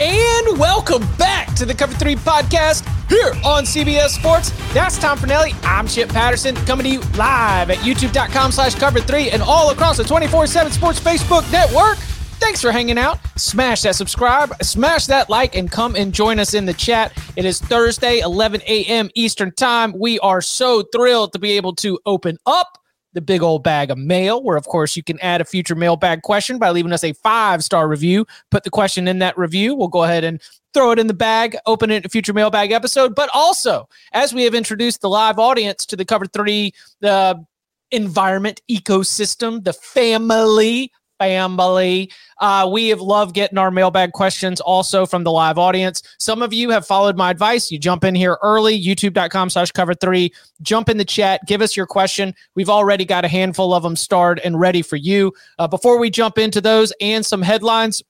And welcome back to the Cover 3 Podcast here on CBS Sports. That's Tom Fernelli. I'm Chip Patterson, coming to you live at youtube.com/Cover3 and all across the 24/7 Sports Facebook network. Thanks for hanging out. Smash that subscribe, smash that like, and come and join us in the chat. It is Thursday, 11 a.m. Eastern Time. We are so thrilled to be able to open up the big old bag of mail, where, of course, you can add a future mailbag question by leaving us a 5-star review. Put the question in that review. We'll go ahead and throw it in the bag, open it in a future mailbag episode. But also, as we have introduced the live audience to the Cover 3, the environment, ecosystem, the family. We have loved getting our mailbag questions also from the live audience. Some of you have followed my advice. You jump in here early, youtube.com/Cover3, jump in the chat, give us your question. We've already got a handful of them starred and ready for you. Before we jump into those and some headlines,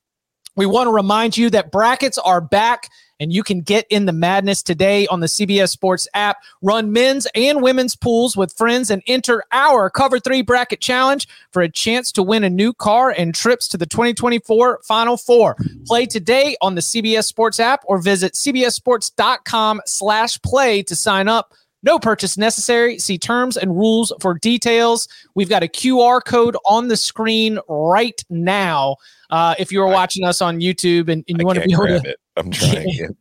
we want to remind you that brackets are back and you can get in the madness today on the CBS Sports app. Run men's and women's pools with friends and enter our Cover 3 Bracket Challenge for a chance to win a new car and trips to the 2024 Final Four. Play today on the CBS Sports app or visit cbssports.com/play to sign up. No purchase necessary. See terms and rules for details. We've got a QR code on the screen right now. If you're watching us on YouTube and you want to be able to... I'm trying again.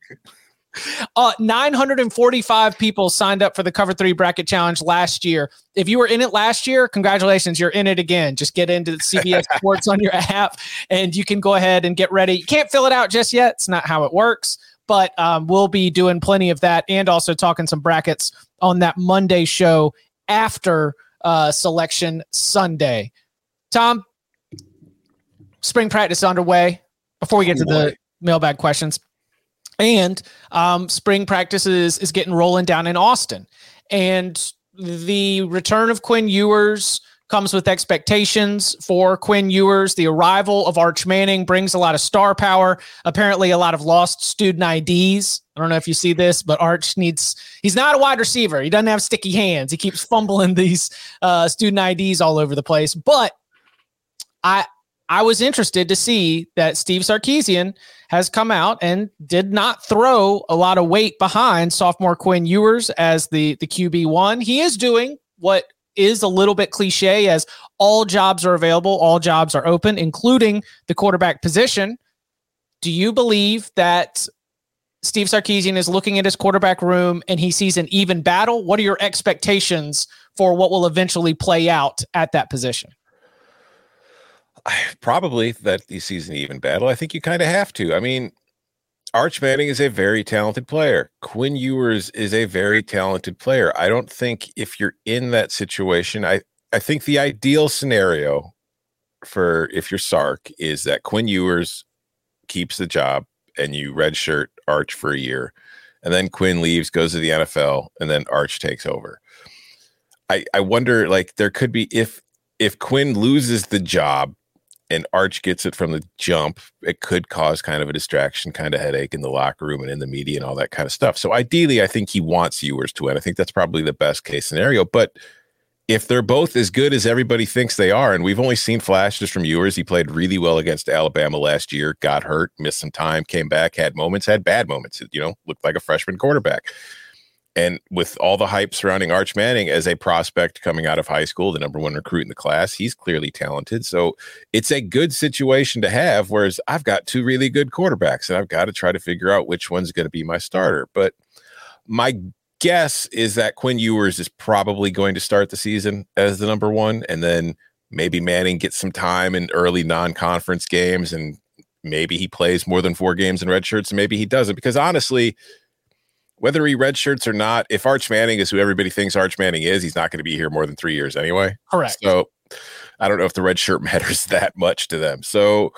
945 people signed up for the Cover 3 Bracket Challenge last year. If you were in it last year, congratulations, you're in it again. Just get into the CBS Sports on your app, and you can go ahead and get ready. You can't fill it out just yet. It's not how it works, but we'll be doing plenty of that and also talking some brackets on that Monday show after Selection Sunday. Tom, spring practice underway. Before we get to the mailbag questions, and spring practice is getting rolling down in Austin, and the return of Quinn Ewers comes with expectations for Quinn Ewers. The arrival of Arch Manning brings a lot of star power, apparently a lot of lost student IDs. I don't know if you see this, but Arch he's not a wide receiver. He doesn't have sticky hands. He keeps fumbling these student IDs all over the place. But I was interested to see that Steve Sarkisian has come out and did not throw a lot of weight behind sophomore Quinn Ewers as the QB1. He is doing what is a little bit cliche, as all jobs are available, all jobs are open, including the quarterback position. Do you believe that Steve Sarkisian is looking at his quarterback room and he sees an even battle? What are your expectations for what will eventually play out at that position? Probably that he sees an even battle. I think you kind of have to. I mean, Arch Manning is a very talented player. Quinn Ewers is a very talented player. I don't think if you're in that situation, I think the ideal scenario for if you're Sark is that Quinn Ewers keeps the job and you redshirt Arch for a year, and then Quinn leaves, goes to the NFL, and then Arch takes over. I wonder, like, there could be if Quinn loses the job and Arch gets it from the jump, it could cause kind of a distraction, kind of headache in the locker room and in the media and all that kind of stuff. So ideally, I think he wants Ewers to win. I think that's probably the best case scenario. But if they're both as good as everybody thinks they are, and we've only seen flashes from Ewers. He played really well against Alabama last year, got hurt, missed some time, came back, had moments, had bad moments. You know, looked like a freshman quarterback. And with all the hype surrounding Arch Manning as a prospect coming out of high school, the number one recruit in the class, he's clearly talented. So it's a good situation to have, whereas I've got two really good quarterbacks, and I've got to try to figure out which one's going to be my starter. But my guess is that Quinn Ewers is probably going to start the season as the number one, and then maybe Manning gets some time in early non-conference games, and maybe he plays more than 4 games in red shirts, and maybe he doesn't, because honestly, whether he redshirts or not, if Arch Manning is who everybody thinks Arch Manning is, he's not going to be here more than 3 years anyway. Correct. So I don't know if the redshirt matters that much to them. So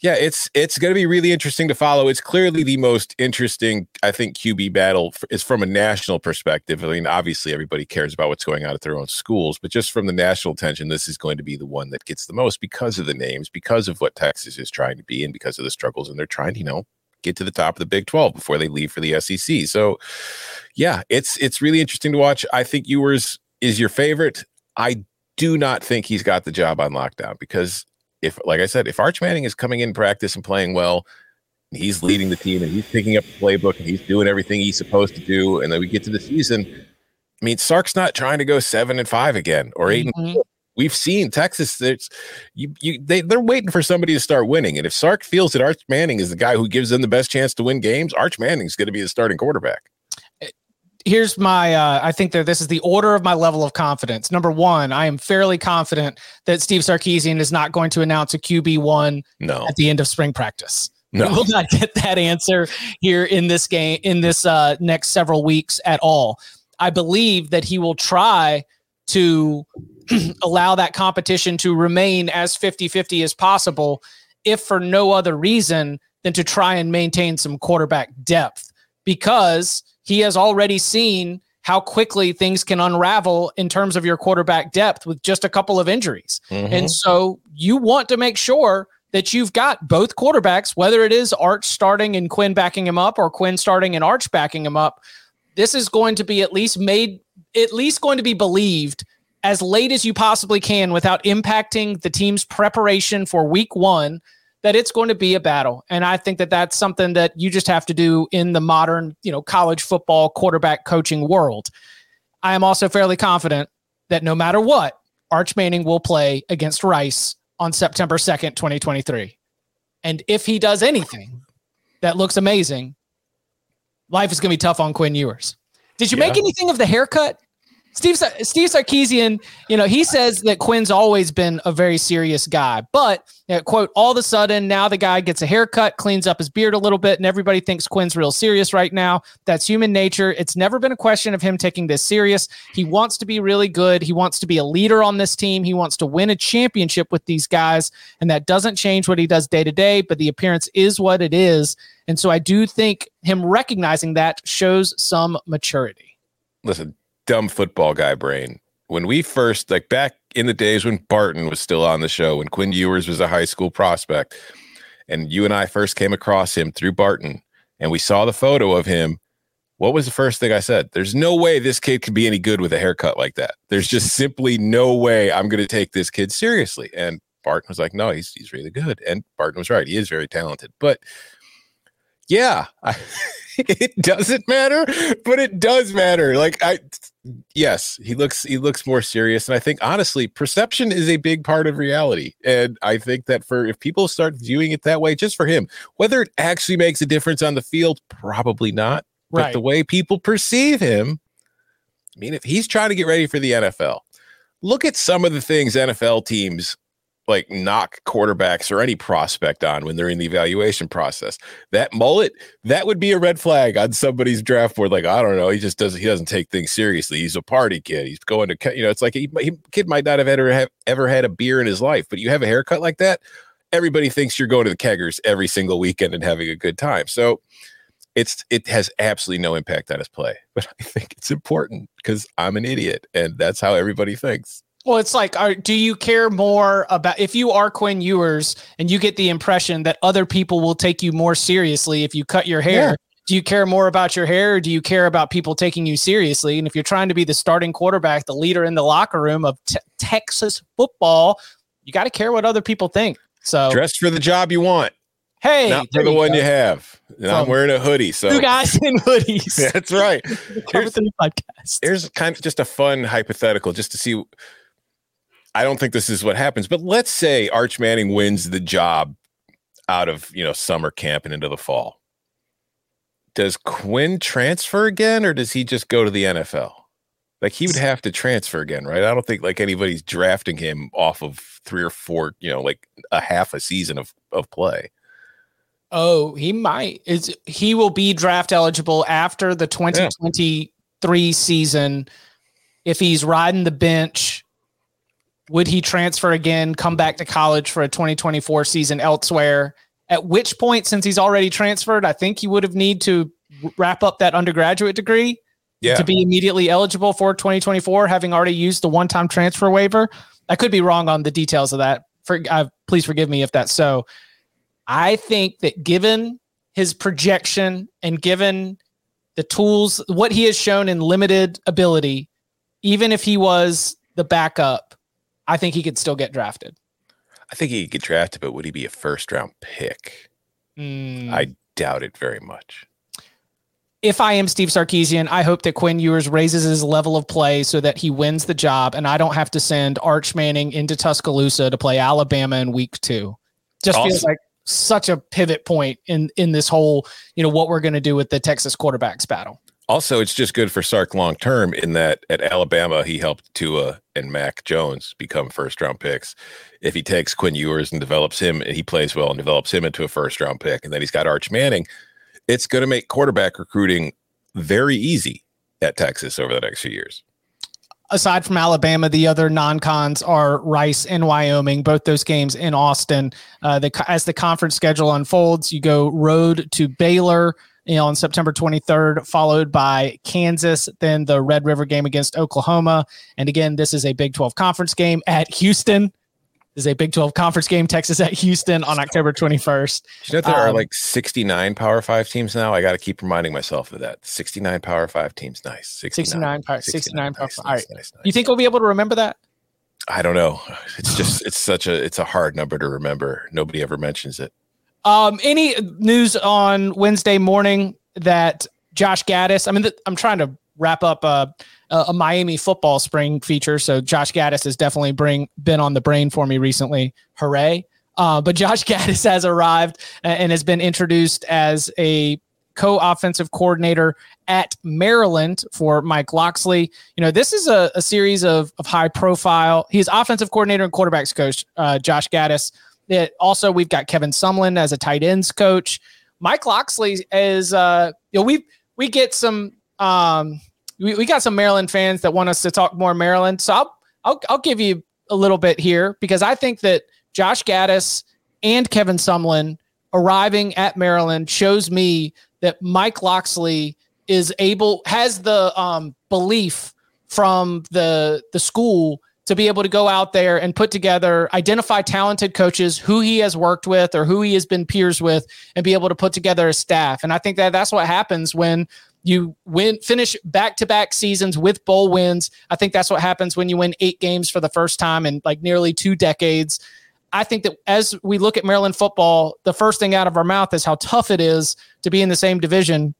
yeah, it's going to be really interesting to follow. It's clearly the most interesting, I think, QB battle is from a national perspective. I mean, obviously everybody cares about what's going on at their own schools, but just from the national attention, this is going to be the one that gets the most because of the names, because of what Texas is trying to be, and because of the struggles, and they're trying to, you know, get to the top of the Big 12 before they leave for the SEC. So yeah, it's really interesting to watch. I think Ewers is your favorite. I do not think he's got the job on lockdown, because if, like I said, if Arch Manning is coming in practice and playing well, and he's leading the team and he's picking up the playbook and he's doing everything he's supposed to do, and then we get to the season, I mean, Sark's not trying to go 7-5 again or 8-4. We've seen Texas, they're waiting for somebody to start winning. And if Sark feels that Arch Manning is the guy who gives them the best chance to win games, Arch Manning's going to be the starting quarterback. Here's my, I think that this is the order of my level of confidence. Number one, I am fairly confident that Steve Sarkisian is not going to announce a QB1 at the end of spring practice. No. We will not get that answer here in this game, in this next several weeks at all. I believe that he will try to allow that competition to remain as 50-50 as possible, if for no other reason than to try and maintain some quarterback depth, because he has already seen how quickly things can unravel in terms of your quarterback depth with just a couple of injuries. And so you want to make sure that you've got both quarterbacks, whether it is Arch starting and Quinn backing him up or Quinn starting and Arch backing him up. This is going to be at least going to be believed as late as you possibly can without impacting the team's preparation for week 1, that it's going to be a battle. And I think that that's something that you just have to do in the modern, you know, college football quarterback coaching world. I am also fairly confident that no matter what, Arch Manning will play against Rice on September 2nd, 2023. And if he does anything that looks amazing, life is going to be tough on Quinn Ewers. Did you make anything of the haircut? Steve Sarkisian, you know, he says that Quinn's always been a very serious guy, but, quote, all of a sudden now the guy gets a haircut, cleans up his beard a little bit, and everybody thinks Quinn's real serious right now. That's human nature. It's never been a question of him taking this serious. He wants to be really good. He wants to be a leader on this team. He wants to win a championship with these guys, and that doesn't change what he does day to day, but the appearance is what it is. And so I do think him recognizing that shows some maturity. Listen, dumb football guy brain. When we first, like back in the days when Barton was still on the show, when Quinn Ewers was a high school prospect, and you and I first came across him through Barton, and we saw the photo of him, what was the first thing I said? There's no way this kid can be any good with a haircut like that. There's just simply no way I'm going to take this kid seriously. And Barton was like, no, he's really good. And Barton was right. He is very talented. But yeah, it doesn't matter, but it does matter. Like yes, he looks more serious. And I think honestly, perception is a big part of reality. And I think that if people start viewing it that way, just for him, whether it actually makes a difference on the field, probably not. Right. But the way people perceive him, I mean, if he's trying to get ready for the NFL, look at some of the things NFL teams like knock quarterbacks or any prospect on when they're in the evaluation process. That mullet, that would be a red flag on somebody's draft board. Like, I don't know. He doesn't take things seriously. He's a party kid. He's going to, you know, it's like he kid might not have ever had a beer in his life, but you have a haircut like that, everybody thinks you're going to the keggers every single weekend and having a good time. So it has absolutely no impact on his play, but I think it's important because I'm an idiot and that's how everybody thinks. Well, it's like, do you care more about if you are Quinn Ewers and you get the impression that other people will take you more seriously if you cut your hair? Yeah. Do you care more about your hair or do you care about people taking you seriously? And if you're trying to be the starting quarterback, the leader in the locker room of Texas football, you got to care what other people think. So dress for the job you want. Hey, not for the one you have. And I'm wearing a hoodie. So two guys in hoodies. That's right. Here's kind of just a fun hypothetical just to see. I don't think this is what happens, but let's say Arch Manning wins the job out of, summer camp and into the fall. Does Quinn transfer again, or does he just go to the NFL? Like, he would have to transfer again, right? I don't think anybody's drafting him off of 3 or 4, a half a season of play. Oh, he might. He will be draft eligible after the 2023 season. If he's riding the bench, would he transfer again, come back to college for a 2024 season elsewhere? At which point, since he's already transferred, I think he would have need to wrap up that undergraduate degree to be immediately eligible for 2024, having already used the one-time transfer waiver. I could be wrong on the details of that. Please forgive me if that's so. I think that given his projection and given the tools, what he has shown in limited ability, even if he was the backup, I think he could still get drafted. I think he could get drafted, but would he be a first-round pick? I doubt it very much. If I am Steve Sarkisian, I hope that Quinn Ewers raises his level of play so that he wins the job, and I don't have to send Arch Manning into Tuscaloosa to play Alabama in week 2. Just awesome. Feels like such a pivot point in this whole, what we're going to do with the Texas quarterbacks battle. Also, it's just good for Sark long-term in that at Alabama, he helped Tua and Mac Jones become first-round picks. If he takes Quinn Ewers and develops him, and he plays well and develops him into a first-round pick, and then he's got Arch Manning, it's going to make quarterback recruiting very easy at Texas over the next few years. Aside from Alabama, the other non-cons are Rice and Wyoming, both those games in Austin. As the conference schedule unfolds, you go road to Baylor, on September 23rd, followed by Kansas, then the Red River game against Oklahoma. And again, this is a Big 12 conference game at Houston. This is a Big 12 conference game, Texas at Houston on October 21st. You know, there are 69 Power 5 teams now. I got to keep reminding myself of that. 69 Power 5 teams. Nice. 69 Power 5. All right. Nice. You think we'll be able to remember that? I don't know. It's just, it's a hard number to remember. Nobody ever mentions it. Any news on Wednesday morning that Josh Gaddis, I'm trying to wrap up a Miami football spring feature. So Josh Gaddis has definitely been on the brain for me recently. Hooray. But Josh Gaddis has arrived and has been introduced as a co-offensive coordinator at Maryland for Mike Locksley. This is a series of high profile. He's offensive coordinator and quarterbacks coach, Josh Gaddis. Also, we've got Kevin Sumlin as a tight ends coach. Mike Locksley is, we get some, we got some Maryland fans that want us to talk more Maryland. So I'll give you a little bit here because I think that Josh Gaddis and Kevin Sumlin arriving at Maryland shows me that Mike Locksley has the belief from the school to be able to go out there and put together, identify talented coaches who he has worked with or who he has been peers with and be able to put together a staff. And I think that that's what happens when you finish back-to-back seasons with bowl wins. I think that's what happens when you win 8 games for the first time in nearly 2 decades. I think that as we look at Maryland football, the first thing out of our mouth is how tough it is to be in the same division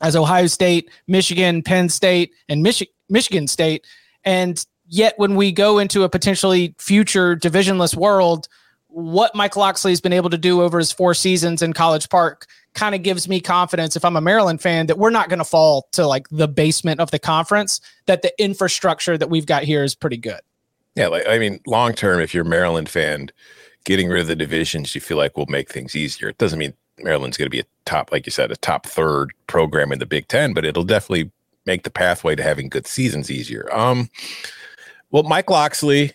as Ohio State, Michigan, Penn State, and Michigan State. And yet, when we go into a potentially future divisionless world, what Mike Locksley has been able to do over his 4 seasons in College Park kind of gives me confidence, if I'm a Maryland fan, that we're not going to fall to the basement of the conference, that the infrastructure that we've got here is pretty good. Yeah, long-term, if you're a Maryland fan, getting rid of the divisions, you feel like will make things easier. It doesn't mean Maryland's going to be a top 3rd program in the Big Ten, but it'll definitely make the pathway to having good seasons easier. Well, Mike Locksley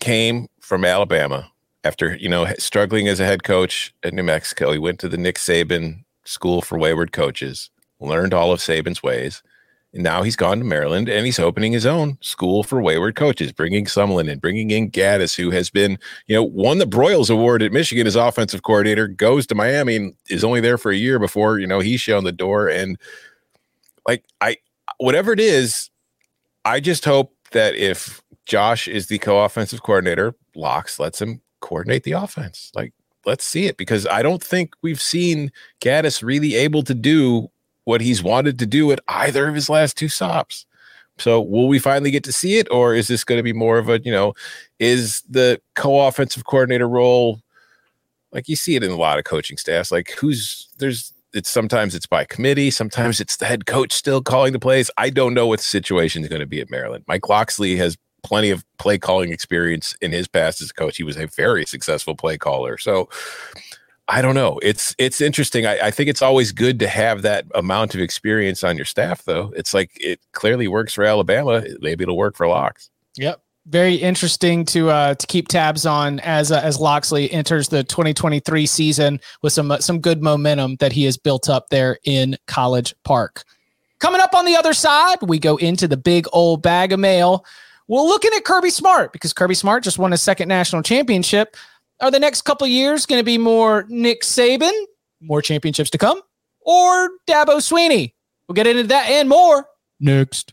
came from Alabama after, struggling as a head coach at New Mexico. He went to the Nick Saban School for Wayward Coaches, learned all of Saban's ways, And now he's gone to Maryland, and he's opening his own school for wayward coaches, bringing Sumlin and bringing in Gaddis, who has been, won the Broyles Award at Michigan as offensive coordinator, goes to Miami and is only there for a year before, he's shown the door. And whatever it is, I just hope that if Josh is the co-offensive coordinator, Locks lets him coordinate the offense. Let's see it, because I don't think we've seen Gaddis really able to do what he's wanted to do at either of his last two stops. So will we finally get to see it, or is this going to be more of a, is the co-offensive coordinator role, you see it in a lot of coaching staffs, sometimes it's by committee, sometimes it's the head coach still calling the plays. I don't know what the situation is going to be at Maryland. Mike Locksley has plenty of play calling experience in his past as a coach. He was a very successful play caller. So I don't know. It's interesting. I think it's always good to have that amount of experience on your staff, though. It's it clearly works for Alabama. Maybe it'll work for Locks. Yep. Very interesting to keep tabs on as Locksley enters the 2023 season with some good momentum that he has built up there in College Park. Coming up on the other side, we go into the big old bag of mail. We're looking at Kirby Smart, because Kirby Smart just won his second national championship. Are the next couple of years going to be more Nick Saban, more championships to come, or Dabo Sweeney? We'll get into that and more next.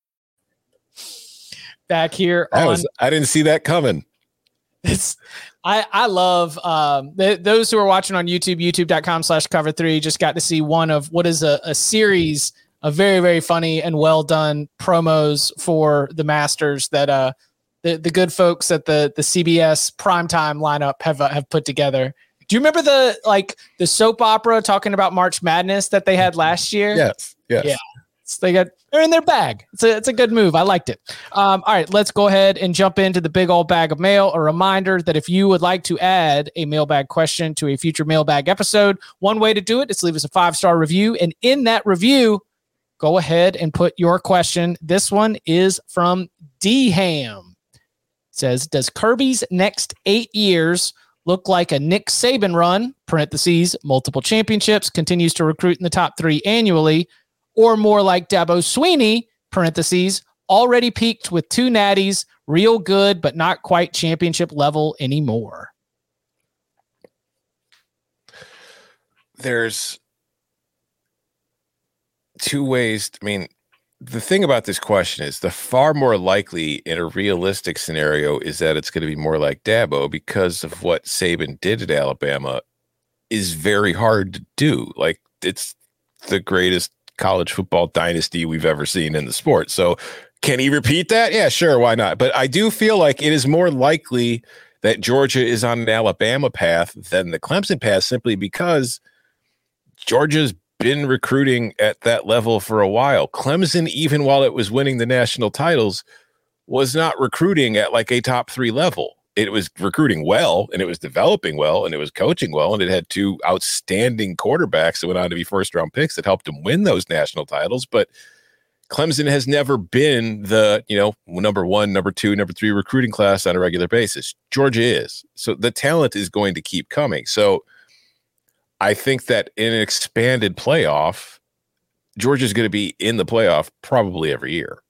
Back here I didn't see that coming. I love those who are watching on youtube.com/cover3 just got to see one of what is a series of very, very funny and well done promos for the Masters that the good folks at the CBS primetime lineup have put together. Do you remember the soap opera talking about March Madness that they had last year? Yes. Yeah. They're in their bag. It's a good move. I liked it. All right, let's go ahead and jump into the big old bag of mail. A reminder that if you would like to add a mailbag question to a future mailbag episode, one way to do it is leave us a 5-star review. And in that review, go ahead and put your question. This one is from D-Ham. It says, does Kirby's next 8 years look like a Nick Saban run, parentheses, multiple championships, continues to recruit in the top 3 annually, or more like Dabo Sweeney, parentheses, already peaked with 2 natties, real good, but not quite championship level anymore? There's 2 ways. I mean, the thing about this question is the far more likely in a realistic scenario is that it's going to be more like Dabo, because of what Saban did at Alabama is very hard to do. It's the greatest college football dynasty we've ever seen in the sport. So can he repeat that? Yeah, sure. Why not? But I do feel like it is more likely that Georgia is on an Alabama path than the Clemson path, simply because Georgia's been recruiting at that level for a while. Clemson, even while it was winning the national titles, was not recruiting at a top 3 level. It was recruiting well, and it was developing well, and it was coaching well, and it had 2 outstanding quarterbacks that went on to be first-round picks that helped them win those national titles. But Clemson has never been the, number 1, number 2, number 3 recruiting class on a regular basis. Georgia is. So the talent is going to keep coming. So I think that in an expanded playoff, Georgia's going to be in the playoff probably every year.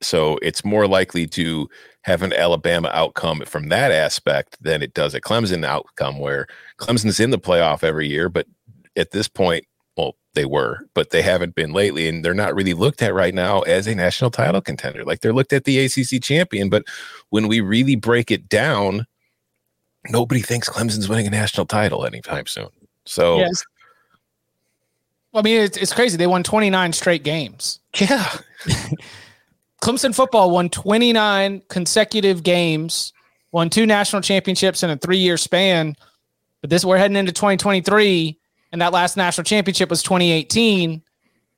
So it's more likely to have an Alabama outcome from that aspect than it does a Clemson outcome, where Clemson's in the playoff every year. But at this point, they were, but they haven't been lately, and they're not really looked at right now as a national title contender. Like, they're looked at the ACC champion, but when we really break it down, nobody thinks Clemson's winning a national title anytime soon. So, yes. I mean, it's crazy. They won 29 straight games. Yeah. Clemson football won 29 consecutive games, won 2 national championships in a 3-year span. But this, we're heading into 2023, and that last national championship was 2018.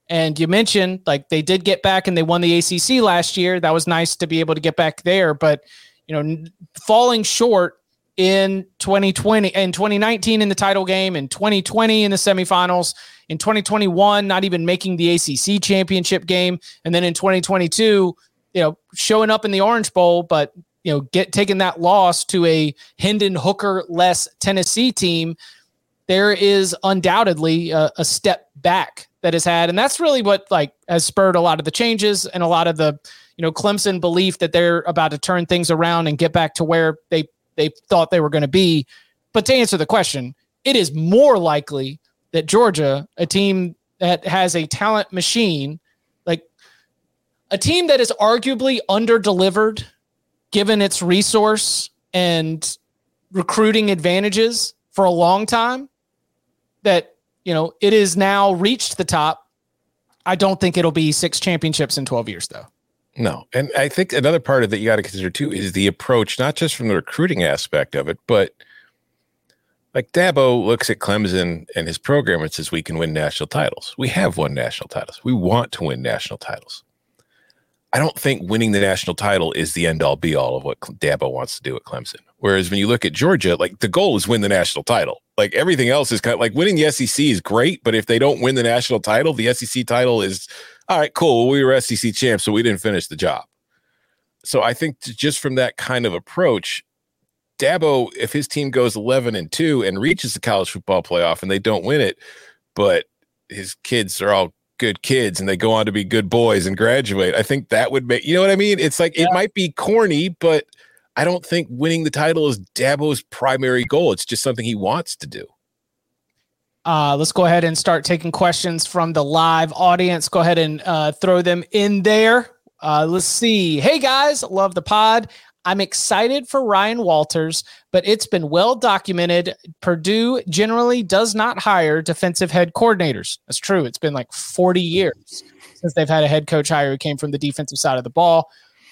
And you mentioned, like, they did get back and they won the ACC last year. That was nice to be able to get back there. But, you know, falling short in 2020 and 2019 in the title game, in 2020 in the semifinals, in 2021, not even making the ACC championship game. And then in 2022, you know, showing up in the Orange Bowl, but, you know, taking that loss to a Hendon Hooker-less Tennessee team. There is undoubtedly a step back that has had, and that's really what, like, has spurred a lot of the changes and a lot of the, you know, Clemson belief that they're about to turn things around and get back to where they thought they were going to be. But to answer the question, it is more likely that Georgia, a team that has a talent machine, like a team that is arguably under-delivered given its resource and recruiting advantages for a long time, that, you know, it is now reached the top. I don't think it'll be 6 championships in 12 years, though. No. And I think another part of that you got to consider, too, is the approach, not just from the recruiting aspect of it, but like Dabo looks at Clemson and his program and says, we can win national titles. We have won national titles. We want to win national titles. I don't think winning the national title is the end-all, be-all of what Dabo wants to do at Clemson. Whereas when you look at Georgia, like, the goal is win the national title. Like, everything else is kind of like, winning the SEC is great, but if they don't win the national title, the SEC title is, all right, cool, we were SEC champs, so we didn't finish the job. So I think just from that kind of approach, Dabo, if his team goes 11-2 and reaches the college football playoff and they don't win it, but his kids are all good kids and they go on to be good boys and graduate, I think that would make, you know what I mean? It's like, yeah, it might be corny, but I don't think winning the title is Dabo's primary goal. It's just something he wants to do. Let's go ahead and start taking questions from the live audience. Go ahead and throw them in there. Let's see. Hey guys, love the pod. I'm excited for Ryan Walters, but it's been well documented. Purdue generally does not hire defensive head coordinators. That's true. It's been like 40 years since they've had a head coach hire who came from the defensive side of the ball.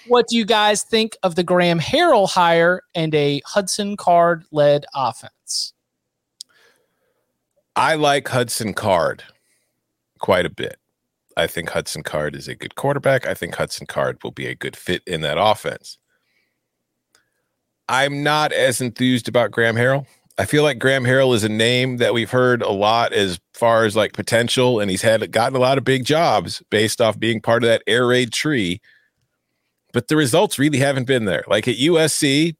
What do you guys think of the Graham Harrell hire and a Hudson Card-led offense? I like Hudson Card quite a bit. I think Hudson Card is a good quarterback. I think Hudson Card will be a good fit in that offense. I'm not as enthused about Graham Harrell. I feel like Graham Harrell is a name that we've heard a lot as far as like potential, and he's gotten a lot of big jobs based off being part of that Air Raid tree, but the results really haven't been there. Like at USC,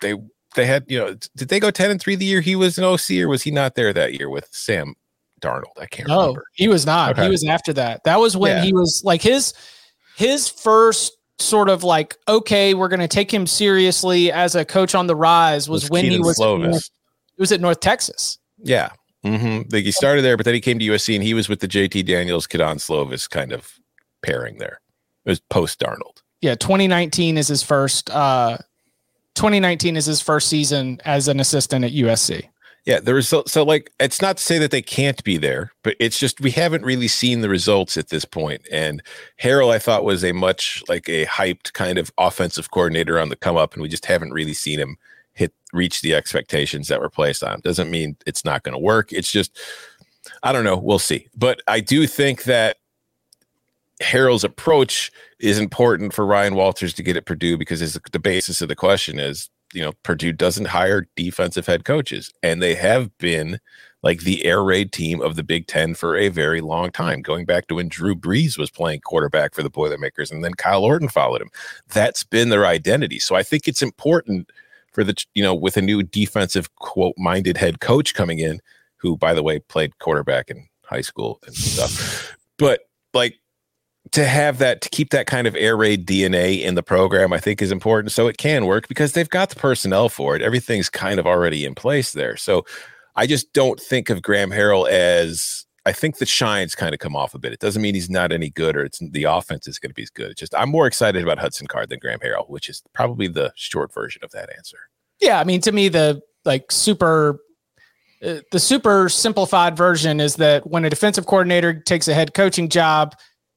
they had, you know, did they go 10-3 the year he was an OC, or was he not there that year with Sam Darnold? I can't remember. No, he was not. Okay. He was after that. That was when he was like his first sort of like, okay, we're going to take him seriously as a coach on the rise was when he was at North Texas. Yeah. Mm-hmm. Like he started there, but then he came to USC and he was with the JT Daniels, Kedon Slovis kind of pairing there. It was post Darnold. Yeah. 2019 is his first season as an assistant at USC. Yeah. The result. So like, it's not to say that they can't be there, but it's just, we haven't really seen the results at this point. And Harrell, I thought, was a hyped kind of offensive coordinator on the come up. And we just haven't really seen him reach the expectations that were placed on him. Doesn't mean it's not going to work. It's just, I don't know. We'll see. But I do think that Harrell's approach is important for Ryan Walters to get at Purdue, because the basis of the question is, you know, Purdue doesn't hire defensive head coaches, and they have been like the Air Raid team of the Big 10 for a very long time, going back to when Drew Brees was playing quarterback for the Boilermakers, and then Kyle Orton followed him. That's been their identity. So I think it's important for the, you know, with a new defensive quote minded head coach coming in, who, by the way, played quarterback in high school and stuff, but like, to have that, to keep that kind of Air Raid DNA in the program, I think is important. So it can work because they've got the personnel for it. Everything's kind of already in place there. So I just don't think of Graham Harrell as I think the shine's kind of come off a bit. It doesn't mean he's not any good, or it's the offense is going to be as good. It's just I'm more excited about Hudson Card than Graham Harrell, which is probably the short version of that answer. Yeah, I mean, to me, the super simplified version is that when a defensive coordinator takes a head coaching job,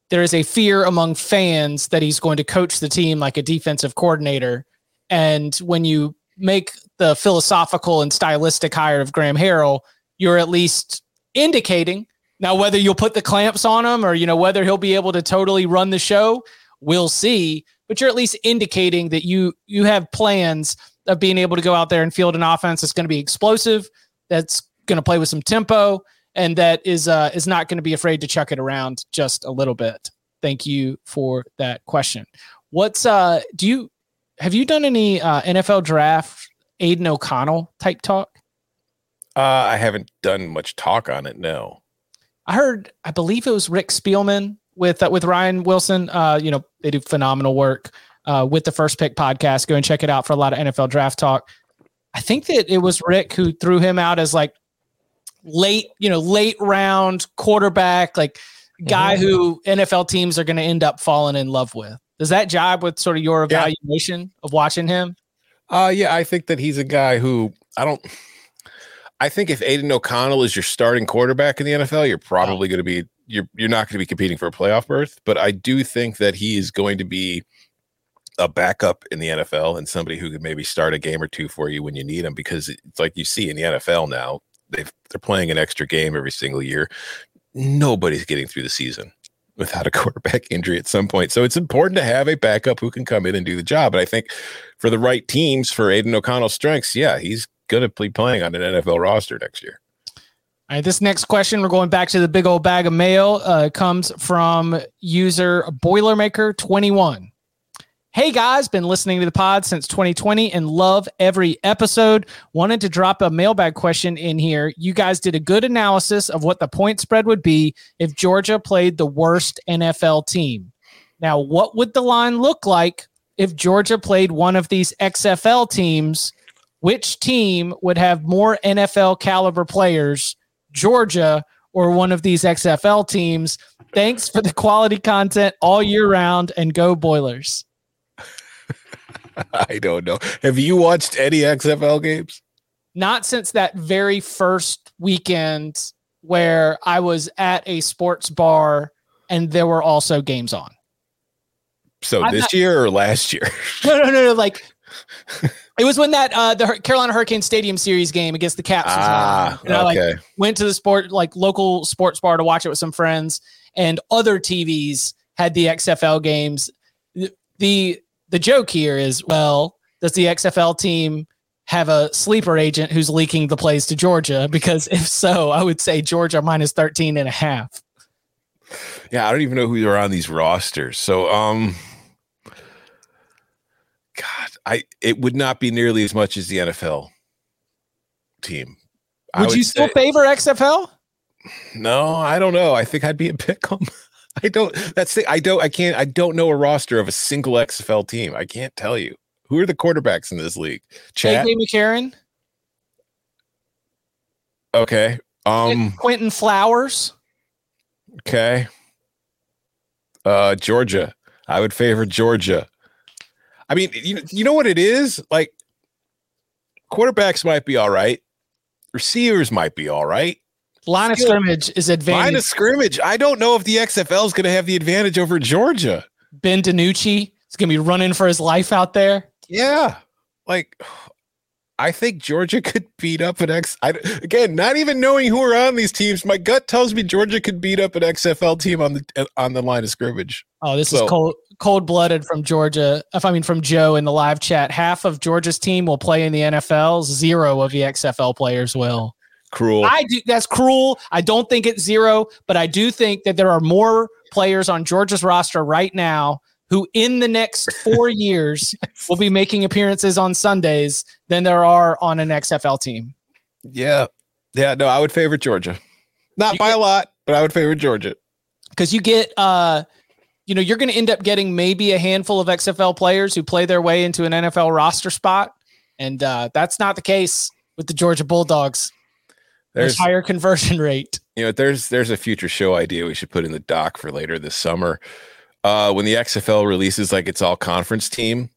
there is a fear among fans that he's going to coach the team like a defensive coordinator. And when you make the philosophical and stylistic hire of Graham Harrell, you're at least indicating. Now, whether you'll put the clamps on him or, whether he'll be able to totally run the show, we'll see. But you're at least indicating that you have plans of being able to go out there and field an offense that's going to be explosive, that's going to play with some tempo, and that is not going to be afraid to chuck it around just a little bit. Thank you for that question. Have you done any NFL draft Aiden O'Connell type talk? I haven't done much talk on it. No, I believe it was Rick Spielman with Ryan Wilson. They do phenomenal work with the First Pick podcast. Go and check it out for a lot of NFL draft talk. I think that it was Rick who threw him out as like late round quarterback, like guy who NFL teams are going to end up falling in love with. Does that jibe with sort of your evaluation of watching him? Yeah, I think that he's a guy who I think if Aiden O'Connell is your starting quarterback in the NFL, you're probably going to be, you're not going to be competing for a playoff berth, but I do think that he is going to be a backup in the NFL and somebody who could maybe start a game or two for you when you need them, because it's like you see in the NFL now, they're playing an extra game every single year. Nobody's getting through the season without a quarterback injury at some point. So it's important to have a backup who can come in and do the job. And I think for the right teams, for Aiden O'Connell's strengths, he's going to be playing on an NFL roster next year. All right, this next question, we're going back to the big old bag of mail, comes from user Boilermaker21. Hey guys, been listening to the pod since 2020 and love every episode. Wanted to drop a mailbag question in here. You guys did a good analysis of what the point spread would be if Georgia played the worst NFL team. Now, what would the line look like if Georgia played one of these XFL teams? Which team would have more NFL caliber players, Georgia or one of these XFL teams? Thanks for the quality content all year round, and go Boilers. I don't know. Have you watched any XFL games? Not since that very first weekend where I was at a sports bar and there were also games on. So year or last year? No. Like it was when that the Carolina Hurricane Stadium Series game against the Caps. I went to the local sports bar to watch it with some friends, and other TVs had the XFL games. The joke here is, well, does the XFL team have a sleeper agent who's leaking the plays to Georgia? Because if so, I would say Georgia minus 13.5. Yeah, I don't even know who are on these rosters. So, it would not be nearly as much as the NFL team. Would you still favor XFL? No, I don't know. I think I'd be a pick'em. I don't know a roster of a single XFL team. I can't tell you. Who are the quarterbacks in this league? J.K. McCarron. Okay. Quentin Flowers. Okay. Georgia. I would favor Georgia. I mean, you know what it is? Like, quarterbacks might be all right. Receivers might be all right. Line of scrimmage is advantage. Line of scrimmage. I don't know if the XFL is going to have the advantage over Georgia. Ben DiNucci is going to be running for his life out there. Yeah. Like, I think Georgia could beat up an again, not even knowing who are on these teams. My gut tells me Georgia could beat up an XFL team on the line of scrimmage. Oh, this is cold-blooded from Georgia. From Joe in the live chat. Half of Georgia's team will play in the NFL. 0 of the XFL players will. Cruel. That's cruel. I don't think it's 0, but I do think that there are more players on Georgia's roster right now who in the next 4 years will be making appearances on Sundays than there are on an XFL team. Yeah. Yeah, no, I would favor Georgia. Not by a lot, but I would favor Georgia. Because you get you're going to end up getting maybe a handful of XFL players who play their way into an NFL roster spot, and that's not the case with the Georgia Bulldogs. There's higher conversion rate. You know, there's a future show idea we should put in the doc for later this summer. When the XFL releases like its all conference team,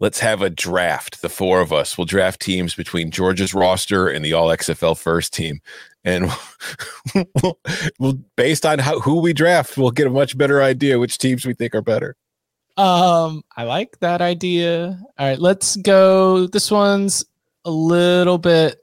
let's have a draft. The four of us will draft teams between Georgia's roster and the all XFL first team. And we'll based on who we draft, we'll get a much better idea which teams we think are better. I like that idea. All right, let's go. This one's a little bit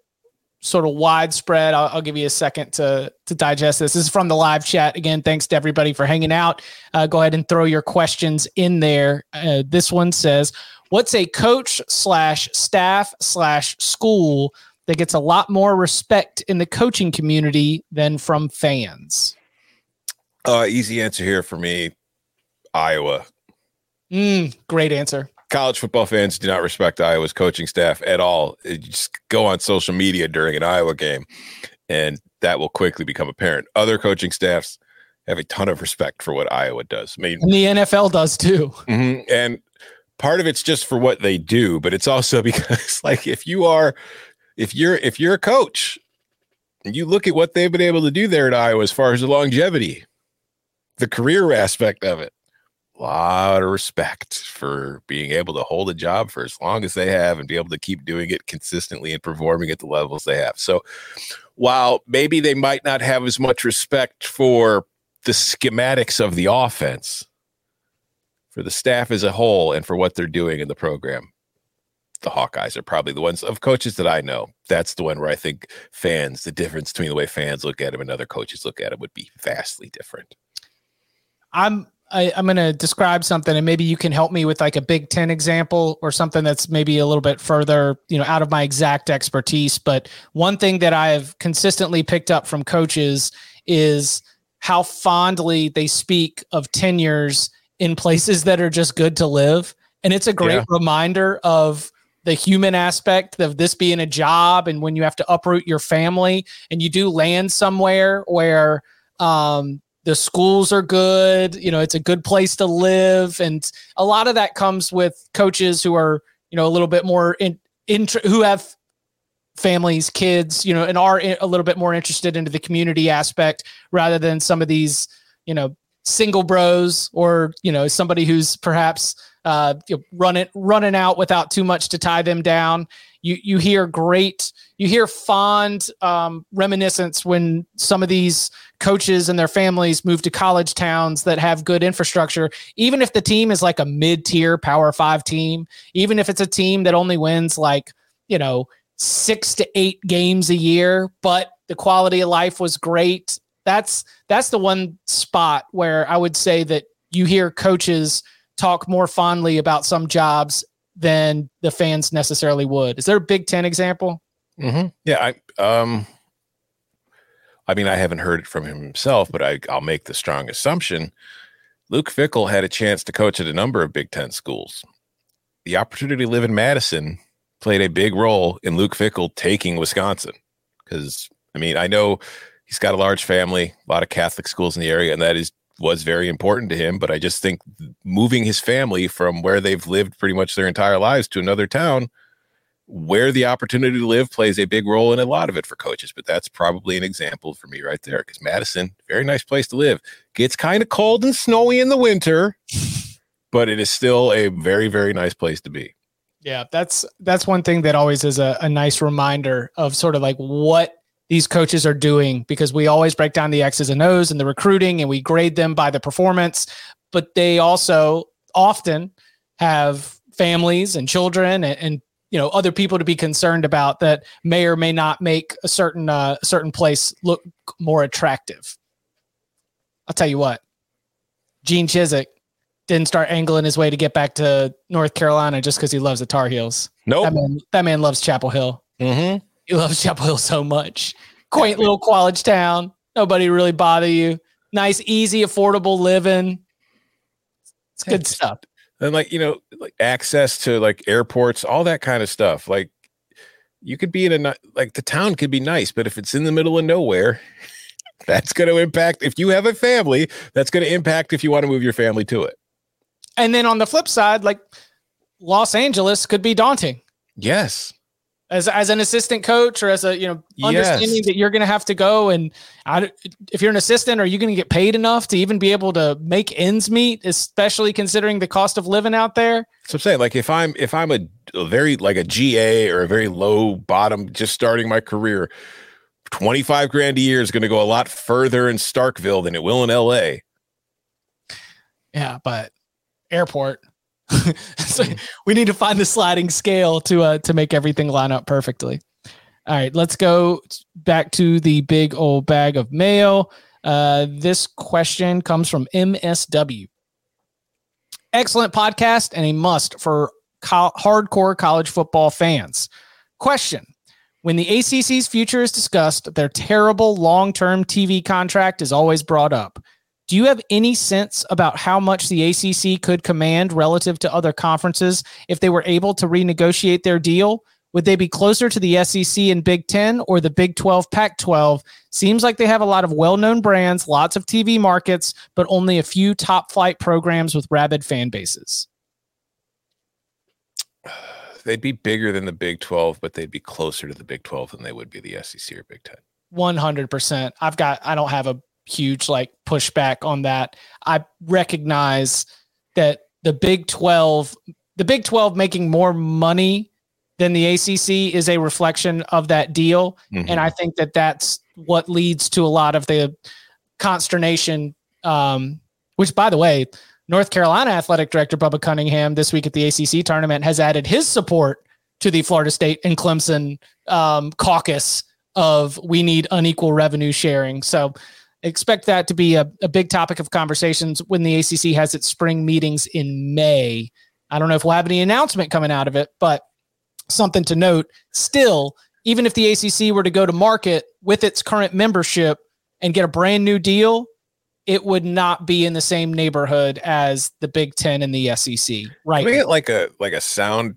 sort of widespread. I'll give you a second to digest this. This is from the live chat. Again, thanks to everybody for hanging out. Go ahead and throw your questions in there. This one says, what's a coach slash staff slash school that gets a lot more respect in the coaching community than from fans? Easy answer here for me, Iowa. Great answer. College football fans do not respect Iowa's coaching staff at all. You just go on social media during an Iowa game, and that will quickly become apparent. Other coaching staffs have a ton of respect for what Iowa does. I mean, and the NFL does too. Mm-hmm, and part of it's just for what they do, but it's also because, like, if you're a coach, and you look at what they've been able to do there at Iowa as far as the longevity, the career aspect of it. Lot of respect for being able to hold a job for as long as they have and be able to keep doing it consistently and performing at the levels they have. So while maybe they might not have as much respect for the schematics of the offense, for the staff as a whole and for what they're doing in the program, the Hawkeyes are probably the ones of coaches that I know. That's the one where I think fans, the difference between the way fans look at them and other coaches look at them would be vastly different. I'm going to describe something and maybe you can help me with like a Big 10 example or something that's maybe a little bit further, you know, out of my exact expertise. But one thing that I have consistently picked up from coaches is how fondly they speak of tenures in places that are just good to live. And it's a great reminder of the human aspect of this being a job. And when you have to uproot your family and you do land somewhere where, the schools are good, you know, it's a good place to live. And a lot of that comes with coaches who are, you know, a little bit more who have families, kids, you know, and are a little bit more interested into the community aspect rather than some of these, you know, single bros or, you know, somebody who's perhaps running out without too much to tie them down. You hear fond reminiscence when some of these coaches and their families move to college towns that have good infrastructure, even if the team is like a mid-tier Power 5 team, even if it's a team that only wins like, you know, 6 to 8 games a year, but the quality of life was great. That's the one spot where I would say that you hear coaches talk more fondly about some jobs than the fans necessarily would. Is there a Big Ten example? Mm-hmm. Yeah. I mean, I haven't heard it from himself, but I'll make the strong assumption. Luke Fickell had a chance to coach at a number of Big Ten schools. The opportunity to live in Madison played a big role in Luke Fickell taking Wisconsin. Because, I mean, I know he's got a large family, a lot of Catholic schools in the area, and that was very important to him. But I just think moving his family from where they've lived pretty much their entire lives to another town where the opportunity to live plays a big role in a lot of it for coaches. But that's probably an example for me right there, because Madison, very nice place to live, gets kind of cold and snowy in the winter, but it is still a very, very nice place to be. Yeah, that's one thing that always is a nice reminder of sort of like what these coaches are doing, because we always break down the X's and O's and the recruiting and we grade them by the performance, but they also often have families and children and you know, other people to be concerned about that may or may not make a certain place look more attractive. I'll tell you what, Gene Chizik didn't start angling his way to get back to North Carolina just because he loves the Tar Heels. Nope. That man loves Chapel Hill. Mm-hmm. He loves Chapel Hill so much. Quaint little college town. Nobody really bother you. Nice, easy, affordable living. It's good stuff. And like, you know, like access to like airports, all that kind of stuff. Like you could be in the town could be nice, but if it's in the middle of nowhere, that's going to impact. If you have a family, that's going to impact if you want to move your family to it. And then on the flip side, like Los Angeles could be daunting. Yes. as an assistant coach, or as a, you know, understanding that you're going to have to go. And if you're an assistant, are you going to get paid enough to even be able to make ends meet, especially considering the cost of living out there? So I'm saying, like, if I'm a very, like, a GA or a very low bottom, just starting my career, $25,000 a year is going to go a lot further in Starkville than it will in LA. Yeah, but airport. So we need to find the sliding scale to make everything line up perfectly. All right, let's go back to the big old bag of mail. This question comes from MSW. Excellent podcast and a must for hardcore college football fans. Question: when the ACC's future is discussed, their terrible long-term TV contract is always brought up. Do you have any sense about how much the ACC could command relative to other conferences if they were able to renegotiate their deal? Would they be closer to the SEC and Big 10 or the Big 12, Pac-12? Seems like they have a lot of well-known brands, lots of TV markets, but only a few top-flight programs with rabid fan bases. They'd be bigger than the Big 12, but they'd be closer to the Big 12 than they would be the SEC or Big 10. 100%. I don't have a huge pushback on that. I recognize that the Big 12 making more money than the ACC is a reflection of that deal. Mm-hmm. And I think that that's what leads to a lot of the consternation, which, by the way, North Carolina athletic director Bubba Cunningham this week at the ACC tournament has added his support to the Florida State and Clemson caucus of we need unequal revenue sharing. So expect that to be a big topic of conversations when the ACC has its spring meetings in May. I don't know if we'll have any announcement coming out of it, but something to note still, even if the ACC were to go to market with its current membership and get a brand new deal, it would not be in the same neighborhood as the Big Ten and the SEC. Right. We get like a sound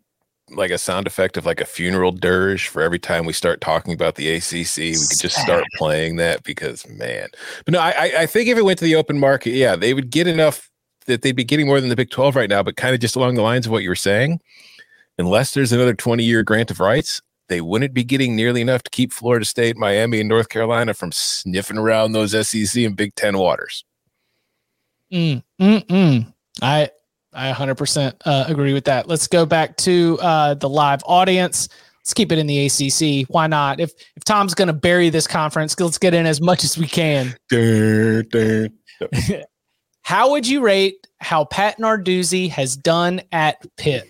effect of like a funeral dirge for every time we start talking about the ACC. We could just start playing that because, man. But no, I think if it went to the open market, yeah, they would get enough that they'd be getting more than the Big 12 right now, but kind of just along the lines of what you were saying, unless there's another 20-year grant of rights, they wouldn't be getting nearly enough to keep Florida State, Miami, and North Carolina from sniffing around those SEC and Big Ten waters. I 100% agree with that. Let's go back to the live audience. Let's keep it in the ACC. Why not? If Tom's going to bury this conference, let's get in as much as we can. How would you rate how Pat Narduzzi has done at Pitt?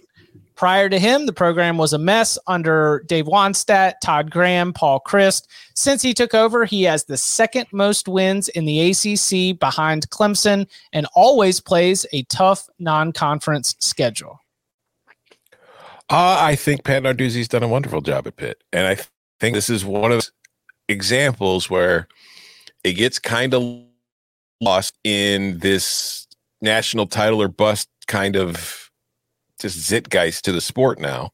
Prior to him, the program was a mess under Dave Wannstedt, Todd Graham, Paul Christ. Since he took over, he has the second most wins in the ACC behind Clemson and always plays a tough non-conference schedule. I think Pat Narduzzi's done a wonderful job at Pitt. And I think this is one of those examples where it gets kind of lost in this national title or bust kind of just zeitgeist to the sport now,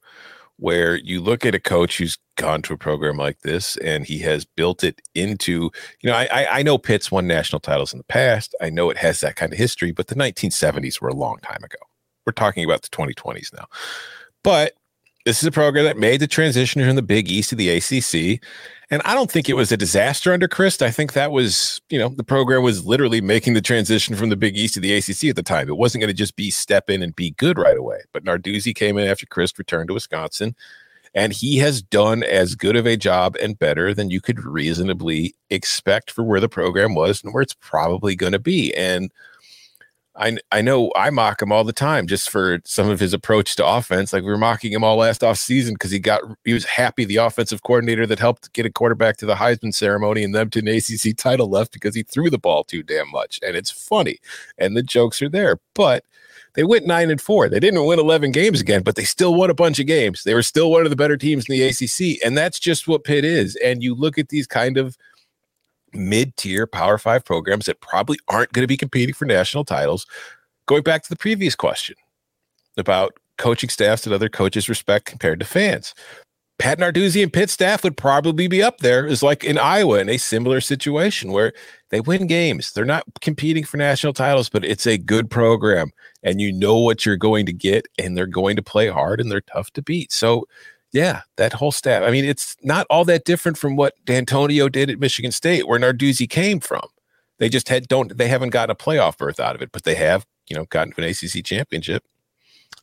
where you look at a coach who's gone to a program like this and he has built it into, you know, I know Pitt's won national titles in the past. I know it has that kind of history, but the 1970s were a long time ago. We're talking about the 2020s now. But this is a program that made the transition from the Big East to the ACC. And I don't think it was a disaster under Christ. I think that was, you know, the program was literally making the transition from the Big East to the ACC at the time. It wasn't going to just be step in and be good right away. But Narduzzi came in after Christ returned to Wisconsin, and he has done as good of a job and better than you could reasonably expect for where the program was and where it's probably going to be. And I know I mock him all the time just for some of his approach to offense. Like, we were mocking him all last offseason because he was happy the offensive coordinator that helped get a quarterback to the Heisman ceremony and them to an ACC title left because he threw the ball too damn much. And it's funny. And the jokes are there. But they went 9-4. They didn't win 11 games again, but they still won a bunch of games. They were still one of the better teams in the ACC. And that's just what Pitt is. And you look at these kind of mid-tier Power 5 programs that probably aren't going to be competing for national titles. Going back to the previous question about coaching staffs that other coaches respect compared to fans, Pat Narduzzi and Pitt staff would probably be up there. It's like in Iowa in a similar situation where they win games. They're not competing for national titles, but it's a good program and you know what you're going to get, and they're going to play hard and they're tough to beat. So Yeah, that whole staff. I mean, it's not all that different from what D'Antonio did at Michigan State, where Narduzzi came from. They just haven't gotten a playoff berth out of it, but they have, gotten to an ACC championship.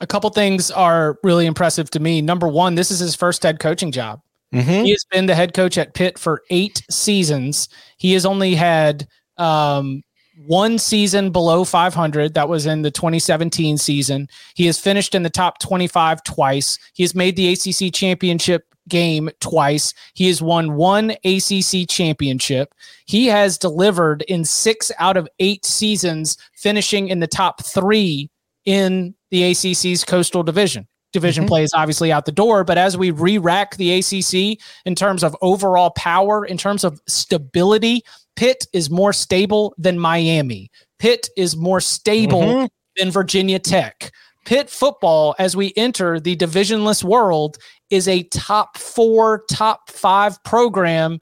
A couple things are really impressive to me. Number one, this is his first head coaching job. Mm-hmm. He has been the head coach at Pitt for 8 seasons. He has only had one season below 500. That was in the 2017 season. He has finished in the top 25 twice. He has made the ACC championship game twice. He has won one ACC championship. He has delivered in 6 out of 8 seasons, finishing in the top 3 in the ACC's Coastal Division. Mm-hmm. Play is obviously out the door, but as we re-rack the ACC in terms of overall power, in terms of stability, Pitt is more stable than Miami. Pitt is more stable mm-hmm. than Virginia Tech. Pitt football, as we enter the divisionless world, is a top 4, top 5 program,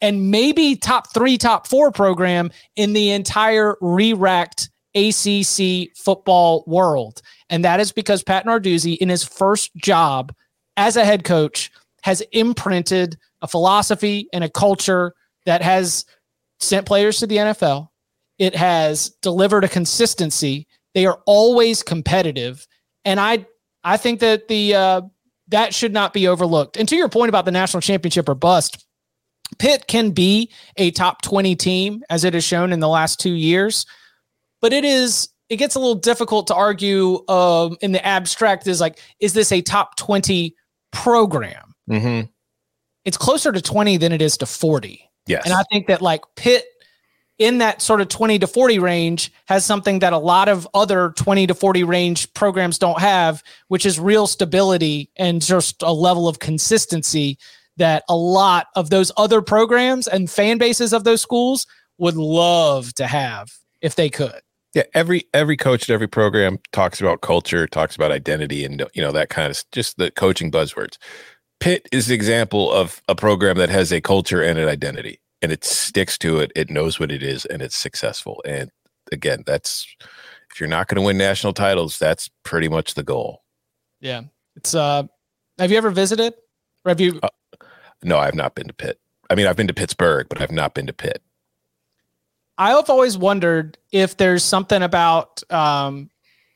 and maybe top 3, top 4 program in the entire re-racked ACC football world. And that is because Pat Narduzzi, in his first job as a head coach, has imprinted a philosophy and a culture that has sent players to the NFL. It has delivered a consistency. They are always competitive. And I think that that should not be overlooked. And to your point about the national championship or bust, Pitt can be a top 20 team, as it has shown in the last 2 years. But it gets a little difficult to argue in the abstract is this a top 20 program? Mm-hmm. It's closer to 20 than it is to 40. Yes. And I think that Pitt in that sort of 20 to 40 range has something that a lot of other 20 to 40 range programs don't have, which is real stability and just a level of consistency that a lot of those other programs and fan bases of those schools would love to have if they could. Yeah, every coach at every program talks about culture, talks about identity, and that kind of just the coaching buzzwords. Pitt is the example of a program that has a culture and an identity, and it sticks to it. It knows what it is, and it's successful. And again, that's if you're not going to win national titles, that's pretty much the goal. Yeah, it's. Have you ever visited? Or have you? No, I've not been to Pitt. I mean, I've been to Pittsburgh, but I've not been to Pitt. I've always wondered if there's something about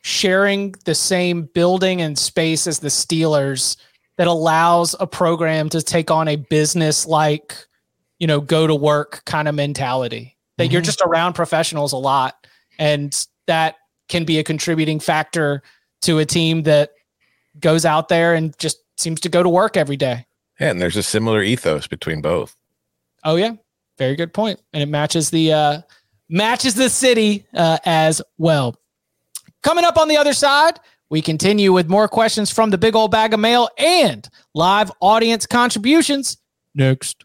sharing the same building and space as the Steelers that allows a program to take on a business go to work kind of mentality, that mm-hmm. you're just around professionals a lot. And that can be a contributing factor to a team that goes out there and just seems to go to work every day. Yeah, and there's a similar ethos between both. Oh, yeah. Very good point. And it matches the city as well. Coming up on the other side, we continue with more questions from the big old bag of mail and live audience contributions next.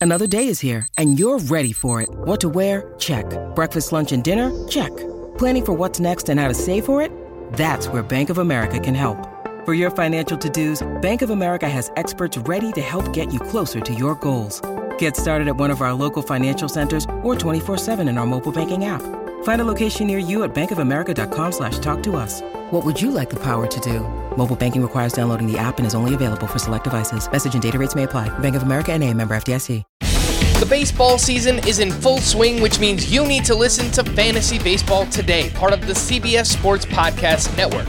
Another day is here and you're ready for it. What to wear? Check. Breakfast, lunch, and dinner? Check. Planning for what's next and how to save for it? That's where Bank of America can help. For your financial to-dos, Bank of America has experts ready to help get you closer to your goals. Get started at one of our local financial centers or 24/7 in our mobile banking app. Find a location near you at bankofamerica.com/talktous. What would you like the power to do? Mobile banking requires downloading the app and is only available for select devices. Message and data rates may apply. Bank of America NA, member FDIC. The baseball season is in full swing, which means you need to listen to Fantasy Baseball Today, part of the CBS Sports Podcast Network.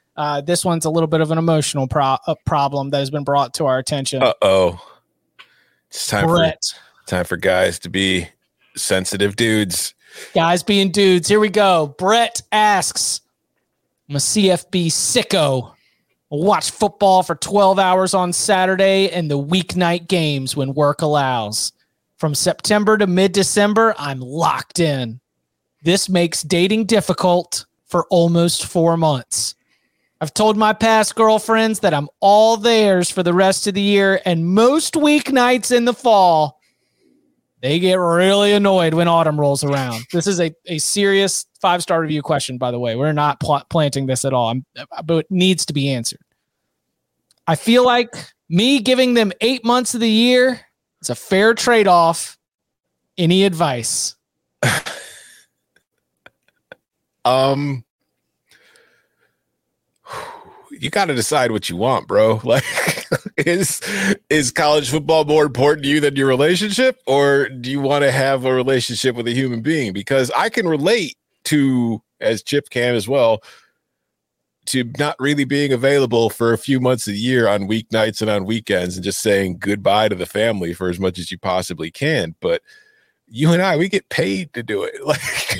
This one's a little bit of an emotional problem that has been brought to our attention. Uh-oh. It's time for guys to be sensitive dudes. Guys being dudes. Here we go. Brett asks, I'm a CFB sicko. I'll watch football for 12 hours on Saturday and the weeknight games when work allows. From September to mid-December, I'm locked in. This makes dating difficult for almost 4 months. I've told my past girlfriends that I'm all theirs for the rest of the year, and most weeknights in the fall, they get really annoyed when autumn rolls around. This is a serious five-star review question, by the way. We're not planting this at all, but it needs to be answered. I feel like me giving them 8 months of the year is a fair trade-off. Any advice? You got to decide what you want, bro. Like, is college football more important to you than your relationship, or do you want to have a relationship with a human being? Because I can relate to, as Chip can as well, to not really being available for a few months a year on weeknights and on weekends and just saying goodbye to the family for as much as you possibly can. But you and I, we get paid to do it. Like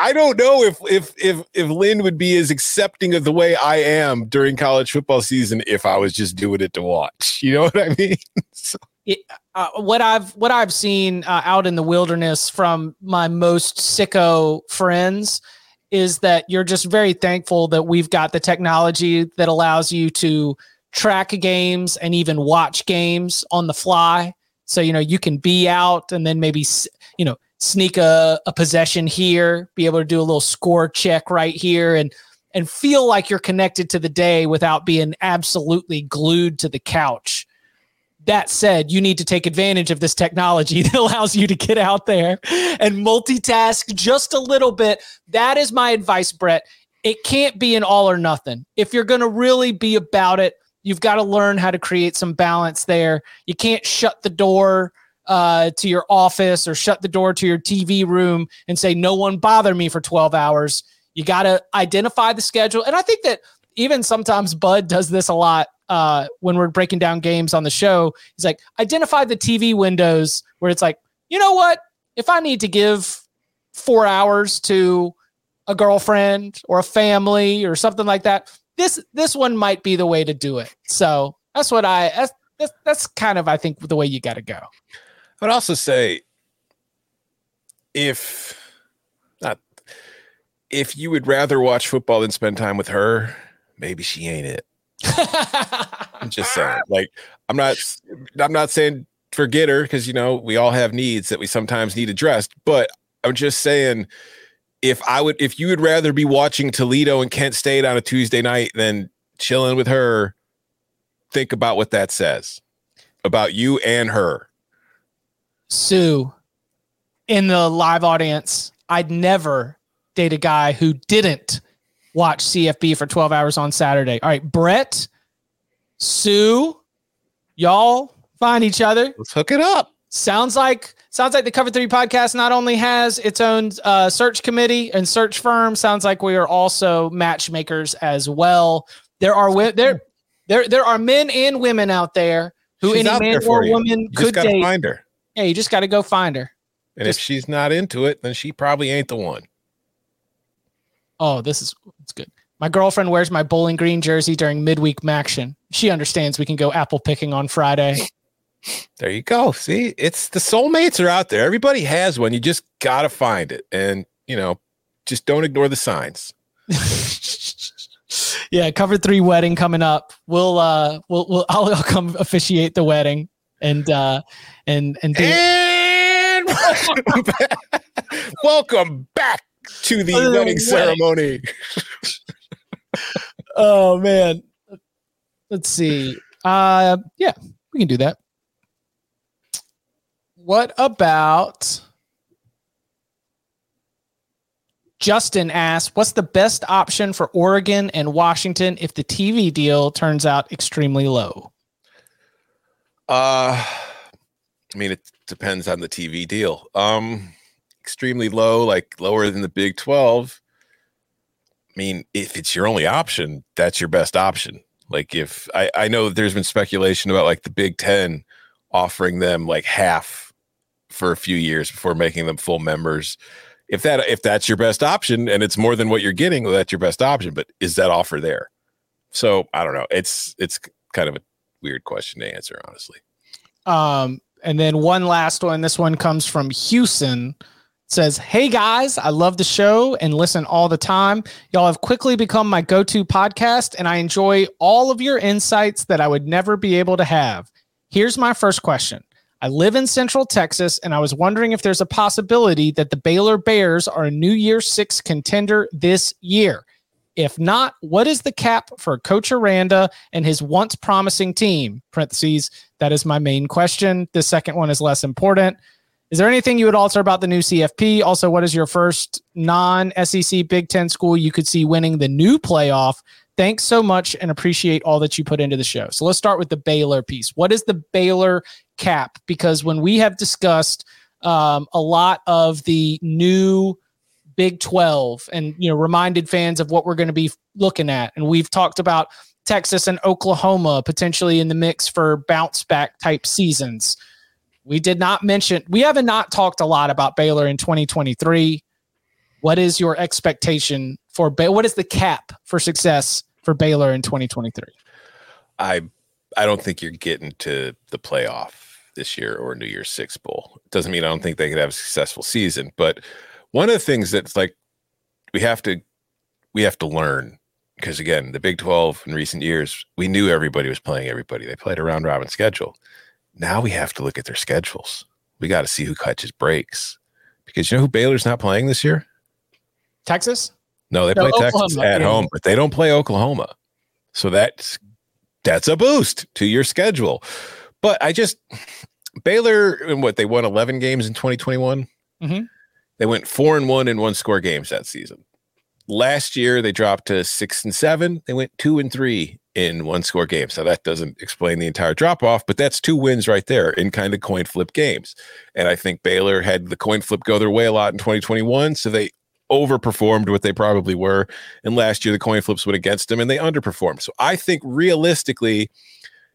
I don't know if Lynn would be as accepting of the way I am during college football season if I was just doing it to watch. You know what I mean? So. What I've seen out in the wilderness from my most sicko friends is that you're just very thankful that we've got the technology that allows you to track games and even watch games on the fly. So, you know, you can be out and then maybe, you know, sneak a possession here, be able to do a little score check right here and feel like you're connected to the day without being absolutely glued to the couch. That said, you need to take advantage of this technology that allows you to get out there and multitask just a little bit. That is my advice, Brett. It can't be an all or nothing. If you're going to really be about it, you've got to learn how to create some balance there. You can't shut the door to your office or shut the door to your TV room and say, no one bother me for 12 hours. You got to identify the schedule. And I think that even sometimes Bud does this a lot when we're breaking down games on the show. He's like, identify the TV windows where it's like, you know what? If I need to give 4 hours to a girlfriend or a family or something like that, This one might be the way to do it. So that's what that's kind of, I think, the way you got to go. I'd also say if you would rather watch football than spend time with her, maybe she ain't it. I'm just saying, like, I'm not saying forget her, because, you know, we all have needs that we sometimes need addressed, but I'm just saying, if you would rather be watching Toledo and Kent State on a Tuesday night than chilling with her, think about what that says about you and her. Sue, in the live audience, I'd never date a guy who didn't watch CFB for 12 hours on Saturday. All right, Brett, Sue, y'all find each other. Let's hook it up. Sounds like the Cover 3 podcast not only has its own search committee and search firm. Sounds like we are also matchmakers as well. There are men and women out there who she's any man or woman could date. Find her. Yeah, you just got to go find her. And if she's not into it, then she probably ain't the one. Oh, it's good. My girlfriend wears my Bowling Green jersey during midweek maction. She understands we can go apple picking on Friday. There you go. See, it's the soulmates are out there. Everybody has one. You just got to find it. And, you know, just don't ignore the signs. Yeah. Cover 3 wedding coming up. I'll come officiate the wedding and do it. Welcome back to the wedding ceremony. Oh man. Let's see. Yeah, we can do that. What about Justin asks, what's the best option for Oregon and Washington if the TV deal turns out extremely low? I mean, it depends on the TV deal. Extremely low, like lower than the Big 12. I mean, if it's your only option, that's your best option. Like if I know there's been speculation about like the Big 10 offering them like half for a few years before making them full members. If that's your best option and it's more than what you're getting, well, that's your best option. But is that offer there? So I don't know. It's kind of a weird question to answer, honestly. And then one last one. This one comes from Houston. says, "Hey guys, I love the show and listen all the time. Y'all have quickly become my go-to podcast, and I enjoy all of your insights that I would never be able to have. Here's my first question. I live in Central Texas, and I was wondering if there's a possibility that the Baylor Bears are a New Year's Six contender this year. If not, what is the cap for Coach Aranda and his once promising team? Parentheses, that is my main question. The second one is less important. Is there anything you would alter about the new CFP? Also, what is your first non-SEC Big Ten school you could see winning the new playoff? Thanks so much and appreciate all that you put into the show." So let's start with the Baylor piece. What is the Baylor cap? Because when we have discussed a lot of the new Big 12 and, you know, reminded fans of what we're going to be looking at. And we've talked about Texas and Oklahoma potentially in the mix for bounce back type seasons. We did not mention, we haven't not talked a lot about Baylor in 2023. What is your expectation for Baylor? What is the cap for success for Baylor in 2023? I don't think you're getting to the playoff this year or New Year's Six Bowl. Doesn't mean I don't think they could have a successful season, but one of the things that's like we have to learn, because again, the Big 12 in recent years, we knew everybody was playing everybody. They played a round robin schedule. Now we have to look at their schedules. We got to see who catches breaks, because you know who Baylor's not playing this year? Texas? No, they play Oklahoma. Texas at home, but they don't play Oklahoma. So that's a boost to your schedule. But Baylor, and what, they won 11 games in 2021? Mm-hmm. They went 4-1 in one-score games that season. Last year, they dropped to 6-7. They went 2-3 in one-score games. So that doesn't explain the entire drop-off, but that's two wins right there in kind of coin flip games. And I think Baylor had the coin flip go their way a lot in 2021, so they overperformed what they probably were. And last year, the coin flips went against them, and they underperformed. So I think realistically,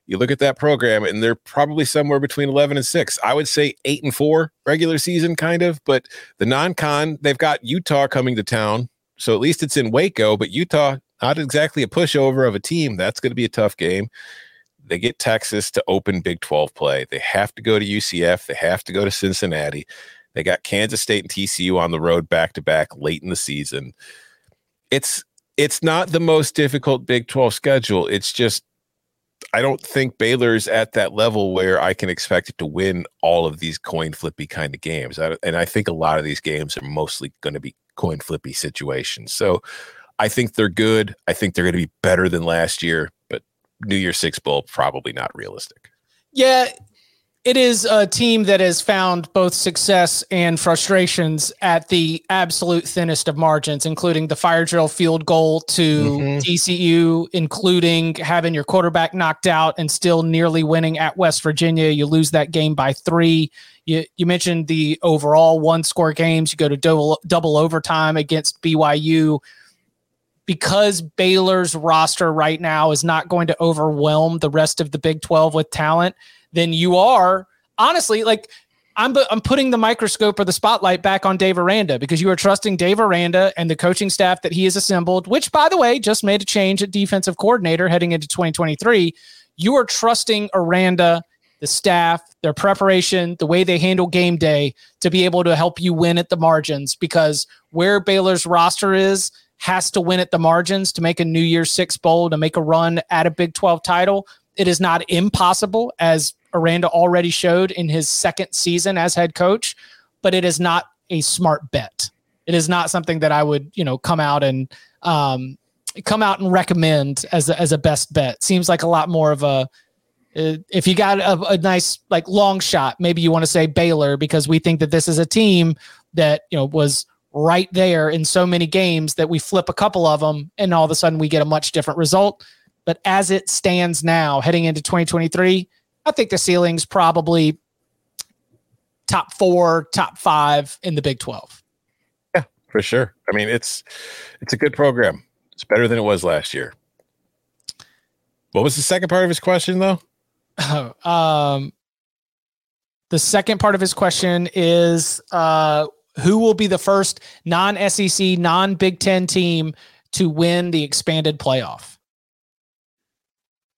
you look at that program, and they're probably somewhere between 11 and 6. I would say 8-4 regular season, kind of. But the non-con, they've got Utah coming to town. So at least it's in Waco. But Utah, not exactly a pushover of a team. That's going to be a tough game. They get Texas to open Big 12 play. They have to go to UCF. They have to go to Cincinnati. They got Kansas State and TCU on the road back-to-back late in the season. It's not the most difficult Big 12 schedule. It's just, I don't think Baylor's at that level where I can expect it to win all of these coin flippy kind of games. And I think a lot of these games are mostly going to be coin flippy situations. So I think they're good. I think they're going to be better than last year, but New Year's Six Bowl, probably not realistic. Yeah, it is a team that has found both success and frustrations at the absolute thinnest of margins, including the fire drill field goal to TCU, including having your quarterback knocked out and still nearly winning at West Virginia. You lose that game by 3. You mentioned the overall one-score games. You go to double overtime against BYU. Because Baylor's roster right now is not going to overwhelm the rest of the Big 12 with talent, then you are, honestly, like, I'm putting the microscope or the spotlight back on Dave Aranda, because you are trusting Dave Aranda and the coaching staff that he has assembled, which, by the way, just made a change at defensive coordinator heading into 2023. You are trusting Aranda, the staff, their preparation, the way they handle game day to be able to help you win at the margins, because where Baylor's roster is has to win at the margins to make a New Year's Six Bowl, to make a run at a Big 12 title. It is not impossible, as Aranda already showed in his second season as head coach, but it is not a smart bet. It is not something that I would, come out and recommend as a best bet. Seems like a lot more of a, if you got a nice, like, long shot, maybe you want to say Baylor, because we think that this is a team that, you know, was right there in so many games that we flip a couple of them and all of a sudden we get a much different result. But as it stands now, heading into 2023, I think the ceiling's probably top 4, top 5 in the Big 12. Yeah, for sure. I mean, it's a good program. It's better than it was last year. What was the second part of his question, though? The second part of his question is, who will be the first non-SEC, non-Big Ten team to win the expanded playoff?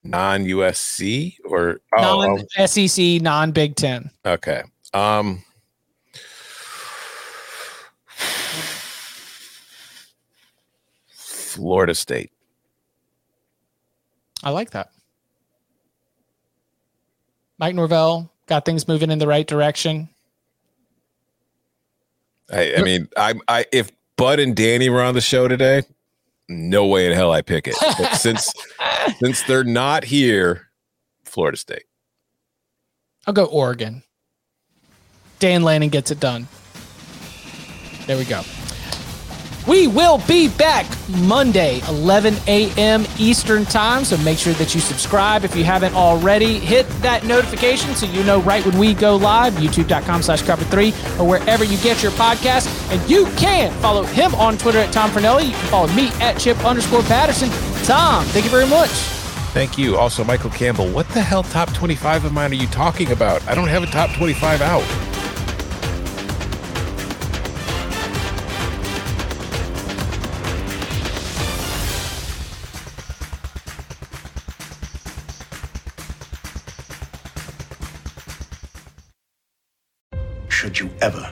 Non-USC or non-SEC, non-Big Ten. Okay. Florida State. I like that. Mike Norvell got things moving in the right direction. I mean, I if Bud and Danny were on the show today, no way in hell I pick it. But since they're not here, Florida State. I'll go Oregon. Dan Lanning gets it done. There we go. We will be back Monday, 11 a.m. Eastern time, so make sure that you subscribe if you haven't already. Hit that notification so you know right when we go live, youtube.com/cover3, or wherever you get your podcast. And you can follow him on Twitter at Tom Fernelli. You can follow me at Chip_Patterson. Tom, thank you very much. Thank you. Also, Michael Campbell, what the hell top 25 of mine are you talking about? I don't have a top 25 out. Ever